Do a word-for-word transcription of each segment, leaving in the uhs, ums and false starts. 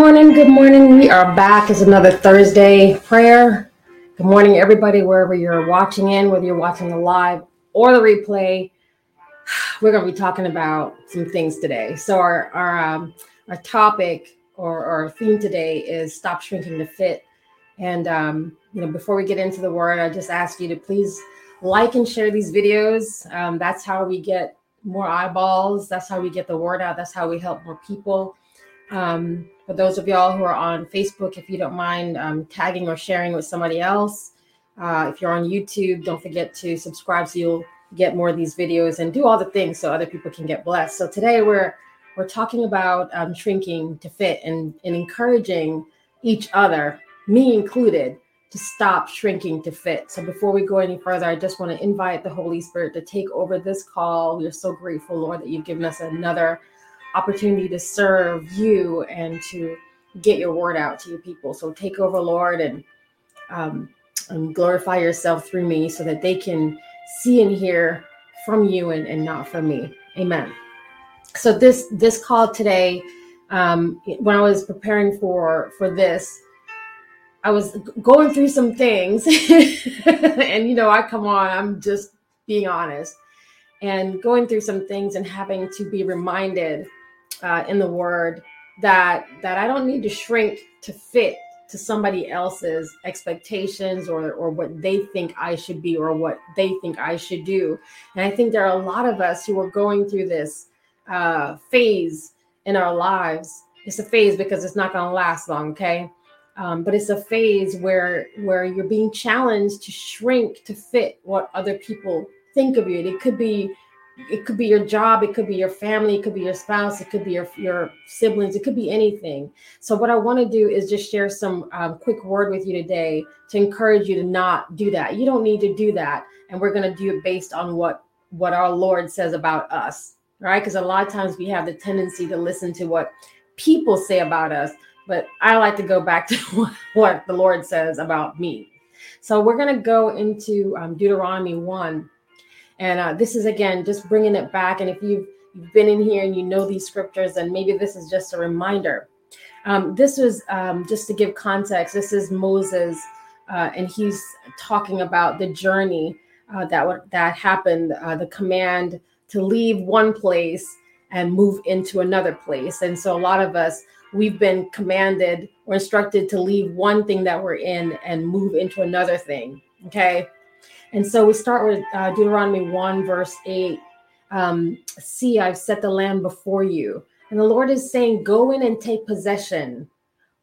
morning, good morning. We are back. It's another Thursday prayer. Good morning, everybody, wherever you're watching in, whether you're watching the live or the replay. We're going to be talking about some things today. So our our, um, our topic or our theme today is stop shrinking to fit. And um, you know, before we get into the word, I just ask you to please like and share these videos. Um, that's how we get more eyeballs. That's how we get the word out. That's how we help more people. Um, for those of y'all who are on Facebook, if you don't mind um, tagging or sharing with somebody else, uh, if you're on YouTube, don't forget to subscribe so you'll get more of these videos and do all the things so other people can get blessed. So today we're we're talking about um, shrinking to fit and, and encouraging each other, me included, to stop shrinking to fit. So before we go any further, I just want to invite the Holy Spirit to take over this call. We are so grateful, Lord, that you've given us another opportunity to serve you and to get your word out to your people. So take over, Lord, and, um, and glorify yourself through me so that they can see and hear from you and, and not from me. Amen. So this this call today, um, when I was preparing for for this, I was going through some things and, you know, I come on, I'm just being honest and going through some things and having to be reminded uh, in the word that, that I don't need to shrink to fit to somebody else's expectations or, or what they think I should be or what they think I should do. And I think there are a lot of us who are going through this uh, phase in our lives. It's a phase because it's not going to last long. Okay. Um, but it's a phase where where you're being challenged to shrink to fit what other people think of you. And it could be it could be your job, it could be your family, it could be your spouse, it could be your your siblings, it could be anything. So what I want to do is just share some um, quick word with you today to encourage you to not do that. You don't need to do that, and we're going to do it based on what what our Lord says about us, right? Because a lot of times we have the tendency to listen to what people say about us. But I like to go back to what, what the Lord says about me. So we're going to go into um, Deuteronomy one. And uh, this is, again, just bringing it back. And if you've, you've been in here and you know these scriptures, then maybe this is just a reminder. Um, this was, um, just to give context, this is Moses. Uh, and he's talking about the journey uh, that, w- that happened, uh, the command to leave one place and move into another place. And so a lot of us, we've been commanded or instructed to leave one thing that we're in and move into another thing. Okay. And so we start with uh, Deuteronomy one, verse eight. Um, See, I've set the land before you. And the Lord is saying, go in and take possession.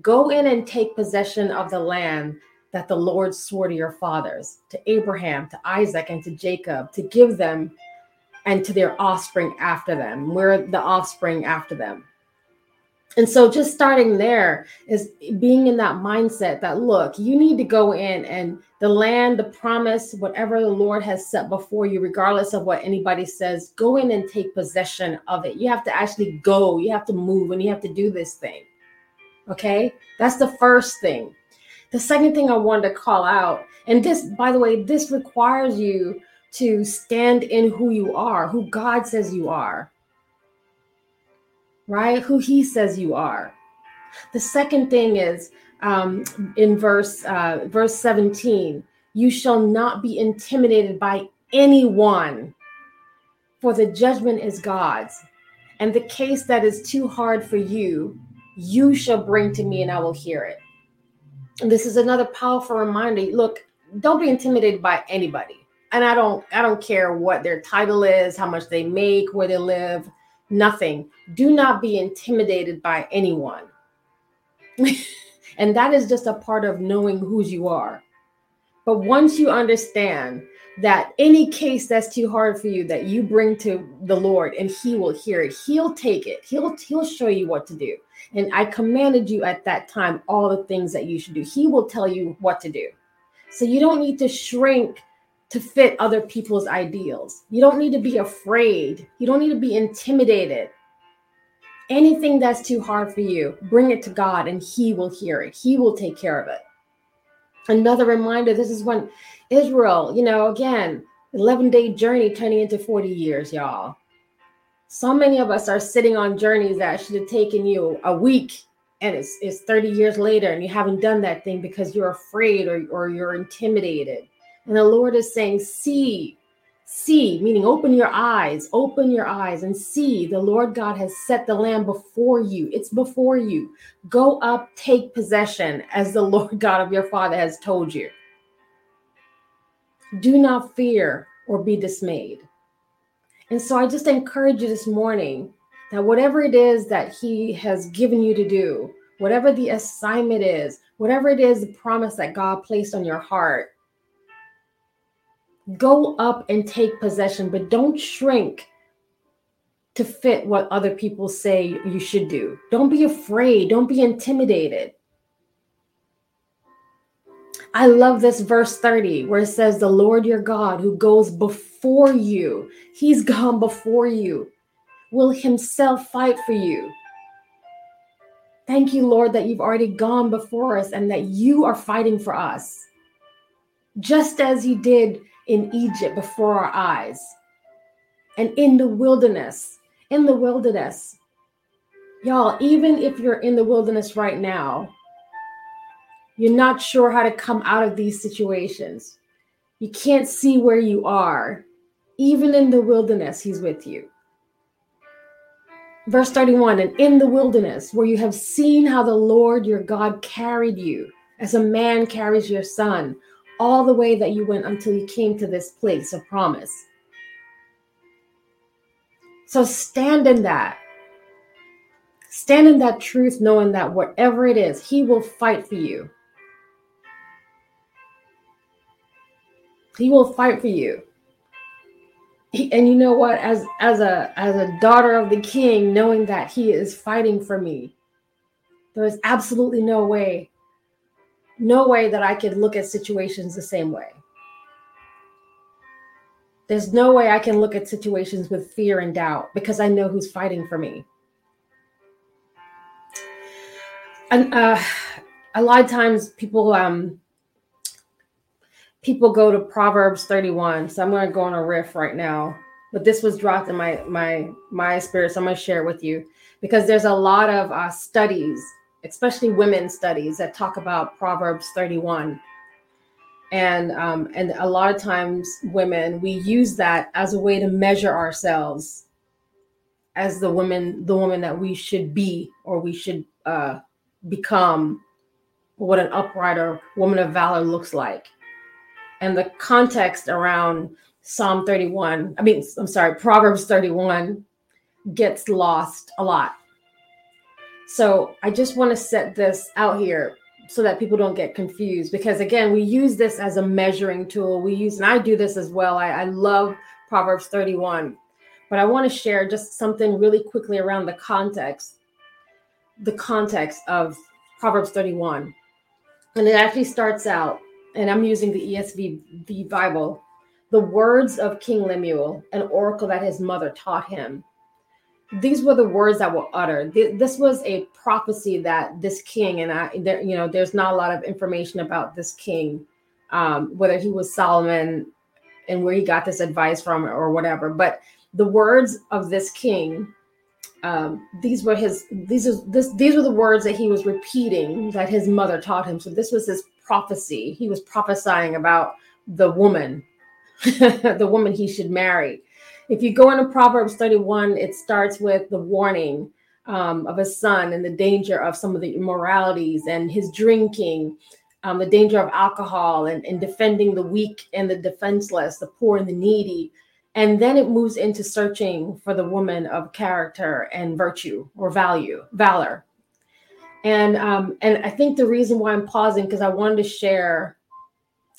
Go in and take possession of the land that the Lord swore to your fathers, to Abraham, to Isaac, and to Jacob, to give them and to their offspring after them. We're the offspring after them. And so just starting there is being in that mindset that, look, you need to go in and the land, the promise, whatever the Lord has set before you, regardless of what anybody says, go in and take possession of it. You have to actually go. You have to move and you have to do this thing. Okay, that's the first thing. The second thing I wanted to call out, and this, by the way, this requires you to stand in who you are, who God says you are. Right? Who he says you are. The second thing is um, in verse uh, verse seventeen, you shall not be intimidated by anyone, for the judgment is God's. And the case that is too hard for you, you shall bring to me and I will hear it. And this is another powerful reminder. Look, don't be intimidated by anybody. And I don't, I don't care what their title is, how much they make, where they live. Nothing. Do not be intimidated by anyone. And that is just a part of knowing who you are. But once you understand that any case that's too hard for you, that you bring to the Lord and he will hear it, he'll take it. He'll, he'll show you what to do. And I commanded you at that time, all the things that you should do. He will tell you what to do. So you don't need to shrink to fit other people's ideals. You don't need to be afraid. You don't need to be intimidated. Anything that's too hard for you, bring it to God and he will hear it. He will take care of it. Another reminder, this is when Israel, you know, again, eleven-day journey turning into forty years, y'all. So many of us are sitting on journeys that should have taken you a week and it's it's thirty years later and you haven't done that thing because you're afraid or, or you're intimidated. And the Lord is saying, see, see, meaning open your eyes, open your eyes and see the Lord God has set the land before you. It's before you. Go up, take possession as the Lord God of your father has told you. Do not fear or be dismayed. And so I just encourage you this morning that whatever it is that he has given you to do, whatever the assignment is, whatever it is, the promise that God placed on your heart, go up and take possession, but don't shrink to fit what other people say you should do. Don't be afraid. Don't be intimidated. I love this verse thirty where it says, the Lord your God who goes before you, he's gone before you, will himself fight for you. Thank you, Lord, that you've already gone before us and that you are fighting for us. Just as you did in Egypt before our eyes and in the wilderness, in the wilderness. Y'all, even if you're in the wilderness right now, you're not sure how to come out of these situations. You can't see where you are. Even in the wilderness, he's with you. Verse thirty-one, and in the wilderness where you have seen how the Lord your God carried you as a man carries your son, all the way that you went until you came to this place of promise. So stand in that. Stand in that truth, knowing that whatever it is, he will fight for you. He will fight for you. He, and you know what? As, as, a, as a daughter of the King, knowing that he is fighting for me, there is absolutely no way No way that I could look at situations the same way. There's no way I can look at situations with fear and doubt because I know who's fighting for me. And uh, a lot of times people um, people go to Proverbs thirty-one. So I'm going to go on a riff right now. But this was dropped in my my my spirit. So I'm going to share it with you because there's a lot of uh, studies, especially women's studies, that talk about Proverbs thirty-one. And um, and a lot of times women, we use that as a way to measure ourselves as the woman, the woman that we should be, or we should uh, become, what an upright or woman of valor looks like. And the context around Psalm thirty-one, I mean, I'm sorry, Proverbs thirty-one gets lost a lot. So I just want to set this out here so that people don't get confused, because again, we use this as a measuring tool. We use, and I do this as well. I, I love Proverbs thirty-one, but I want to share just something really quickly around the context, the context of Proverbs thirty-one. And it actually starts out, and I'm using the E S V, the Bible, the words of King Lemuel, an oracle that his mother taught him. These were the words that were uttered. This was a prophecy that this king, and I, there, you know, there's not a lot of information about this king, um, whether he was Solomon and where he got this advice from or whatever. But the words of this king, um, these were his, these are this, these were the words that he was repeating that his mother taught him. So this was his prophecy. He was prophesying about the woman, the woman he should marry. If you go into Proverbs thirty-one, it starts with the warning um, of a son and the danger of some of the immoralities and his drinking, um, the danger of alcohol and, and defending the weak and the defenseless, the poor and the needy. And then it moves into searching for the woman of character and virtue or value, valor. And um, and I think the reason why I'm pausing, because I wanted to share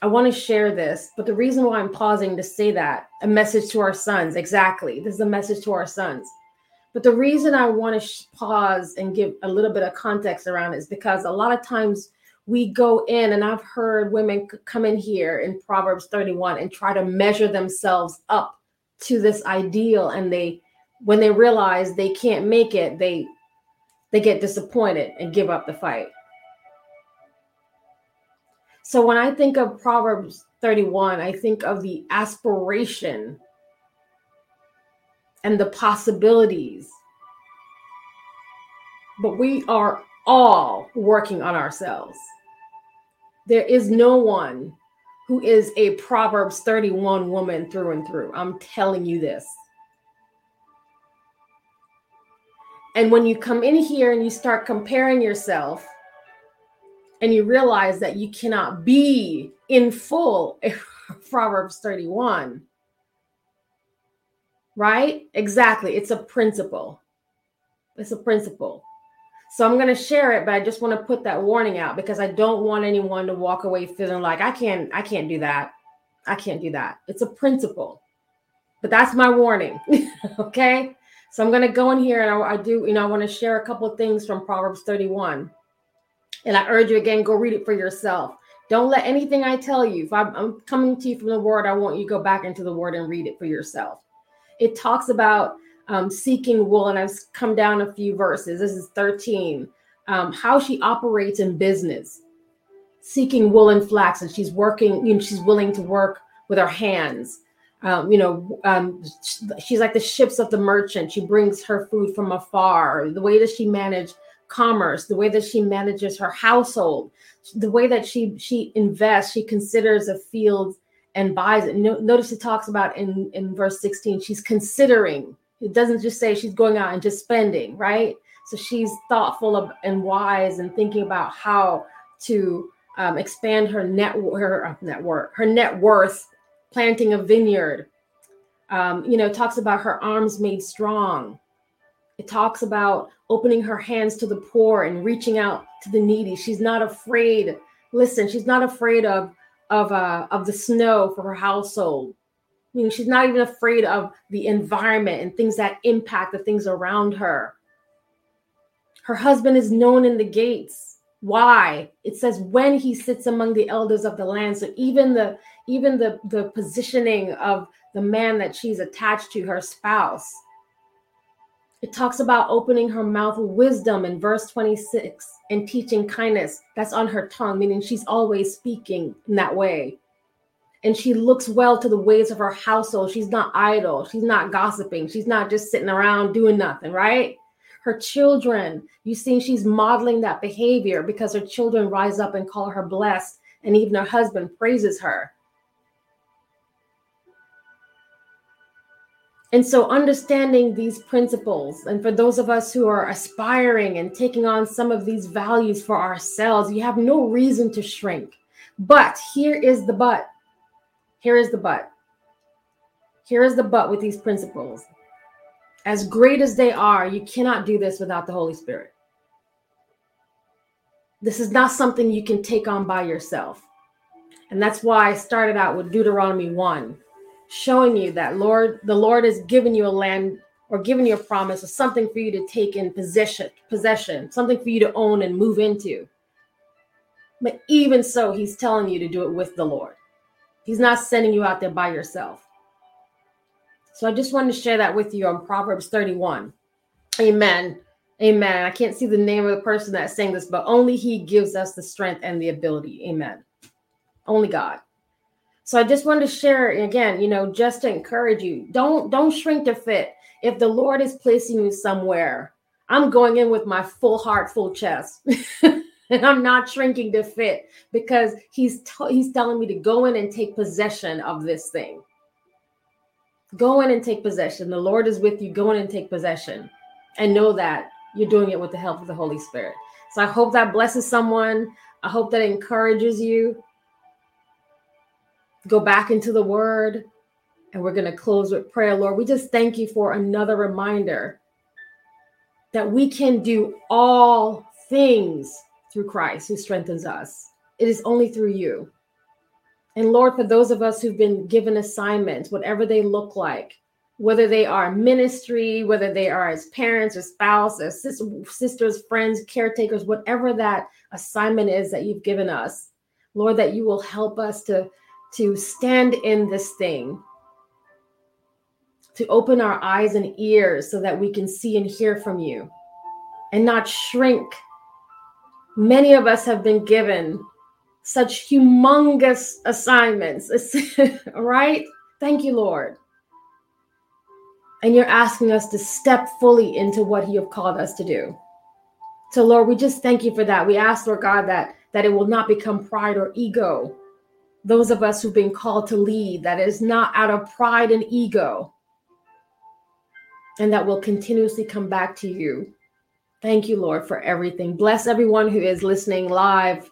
I want to share this, but the reason why I'm pausing to say that, a message to our sons, exactly. This is a message to our sons. But the reason I want to sh- pause and give a little bit of context around it is because a lot of times we go in, and I've heard women come in here in Proverbs thirty-one and try to measure themselves up to this ideal. And they, when they realize they can't make it, they they get disappointed and give up the fight. So when I think of Proverbs thirty-one, I think of the aspiration and the possibilities. But we are all working on ourselves. There is no one who is a Proverbs thirty-one woman through and through. I'm telling you this. And when you come in here and you start comparing yourself and you realize that you cannot be in full a Proverbs thirty-one, right? Exactly. It's a principle. It's a principle. So I'm going to share it, but I just want to put that warning out because I don't want anyone to walk away feeling like I can't, I can't do that. I can't do that. It's a principle, but that's my warning. Okay. So I'm going to go in here and I, I do, you know, I want to share a couple of things from Proverbs thirty-one. And I urge you again, go read it for yourself. Don't let anything I tell you. If I'm, I'm coming to you from the word, I want you to go back into the word and read it for yourself. It talks about Um, seeking wool, and I've come down a few verses. This is thirteen, um, how she operates in business, seeking wool and flax, and she's working, you know, she's willing to work with her hands. Um, you know, um, she's like the ships of the merchant. She brings her food from afar. The way that she manages commerce, the way that she manages her household, the way that she she invests, she considers a field and buys it. No, notice it talks about in, in verse sixteen, she's considering. It doesn't just say she's going out and just spending, right? So she's thoughtful of, and wise and thinking about how to um, expand her net, her uh, network, her net worth, planting a vineyard. Um, you know, it talks about her arms made strong. It talks about opening her hands to the poor and reaching out to the needy. She's not afraid. Listen, she's not afraid of of uh, of the snow for her household. You know, she's not even afraid of the environment and things that impact the things around her. Her husband is known in the gates. Why? It says when he sits among the elders of the land. So even the even the, the positioning of the man that she's attached to, her spouse. It talks about opening her mouth with wisdom in verse twenty-six and teaching kindness. That's on her tongue, meaning she's always speaking in that way. And she looks well to the ways of her household. She's not idle. She's not gossiping. She's not just sitting around doing nothing, right? Her children, you see, she's modeling that behavior because her children rise up and call her blessed. And even her husband praises her. And so understanding these principles, and for those of us who are aspiring and taking on some of these values for ourselves, you have no reason to shrink. But here is the but. Here is the but. Here is the but with these principles. As great as they are, you cannot do this without the Holy Spirit. This is not something you can take on by yourself. And that's why I started out with Deuteronomy one, showing you that Lord, the Lord has given you a land or given you a promise or something for you to take in possession, possession, something for you to own and move into. But even so, he's telling you to do it with the Lord. He's not sending you out there by yourself. So I just wanted to share that with you on Proverbs thirty-one. Amen. Amen. I can't see the name of the person that's saying this, but only he gives us the strength and the ability. Amen. Only God. So I just wanted to share again, you know, just to encourage you. Don't, don't shrink to fit. If the Lord is placing you somewhere, I'm going in with my full heart, full chest. And I'm not shrinking to fit because he's t- he's telling me to go in and take possession of this thing. Go in and take possession. The Lord is with you. Go in and take possession and know that you're doing it with the help of the Holy Spirit. So I hope that blesses someone. I hope that encourages you. Go back into the word, and we're going to close with prayer. Lord, we just thank you for another reminder that we can do all things through Christ who strengthens us. It is only through you. And Lord, for those of us who've been given assignments, whatever they look like, whether they are ministry, whether they are as parents or spouse, as sisters, friends, caretakers, whatever that assignment is that you've given us, Lord, that you will help us to, to stand in this thing, to open our eyes and ears so that we can see and hear from you and not shrink. Many of us have been given such humongous assignments, right? Thank you, Lord. And you're asking us to step fully into what you have called us to do. So, Lord, we just thank you for that. We ask, Lord God, that, that it will not become pride or ego. Those of us who've been called to lead, that is not out of pride and ego, and that will continuously come back to you. Thank you, Lord, for everything. Bless everyone who is listening live,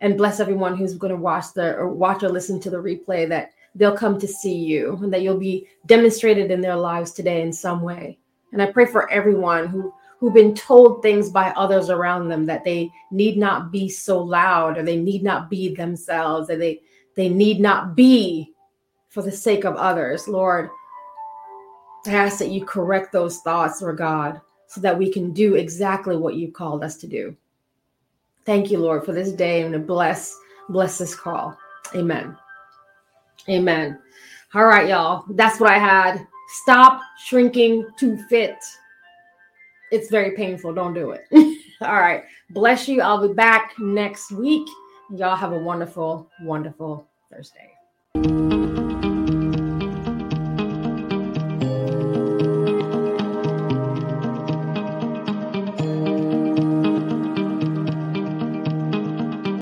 and bless everyone who's going to watch the or watch or listen to the replay, that they'll come to see you and that you'll be demonstrated in their lives today in some way. And I pray for everyone who who've been told things by others around them, that they need not be so loud, or they need not be themselves, that they, they need not be for the sake of others. Lord, I ask that you correct those thoughts, Lord God, so that we can do exactly what you've called us to do. Thank you, Lord, for this day, and to bless, bless this call. Amen. Amen. All right, y'all. That's what I had. Stop shrinking to fit. It's very painful. Don't do it. All right. Bless you. I'll be back next week. Y'all have a wonderful, wonderful Thursday.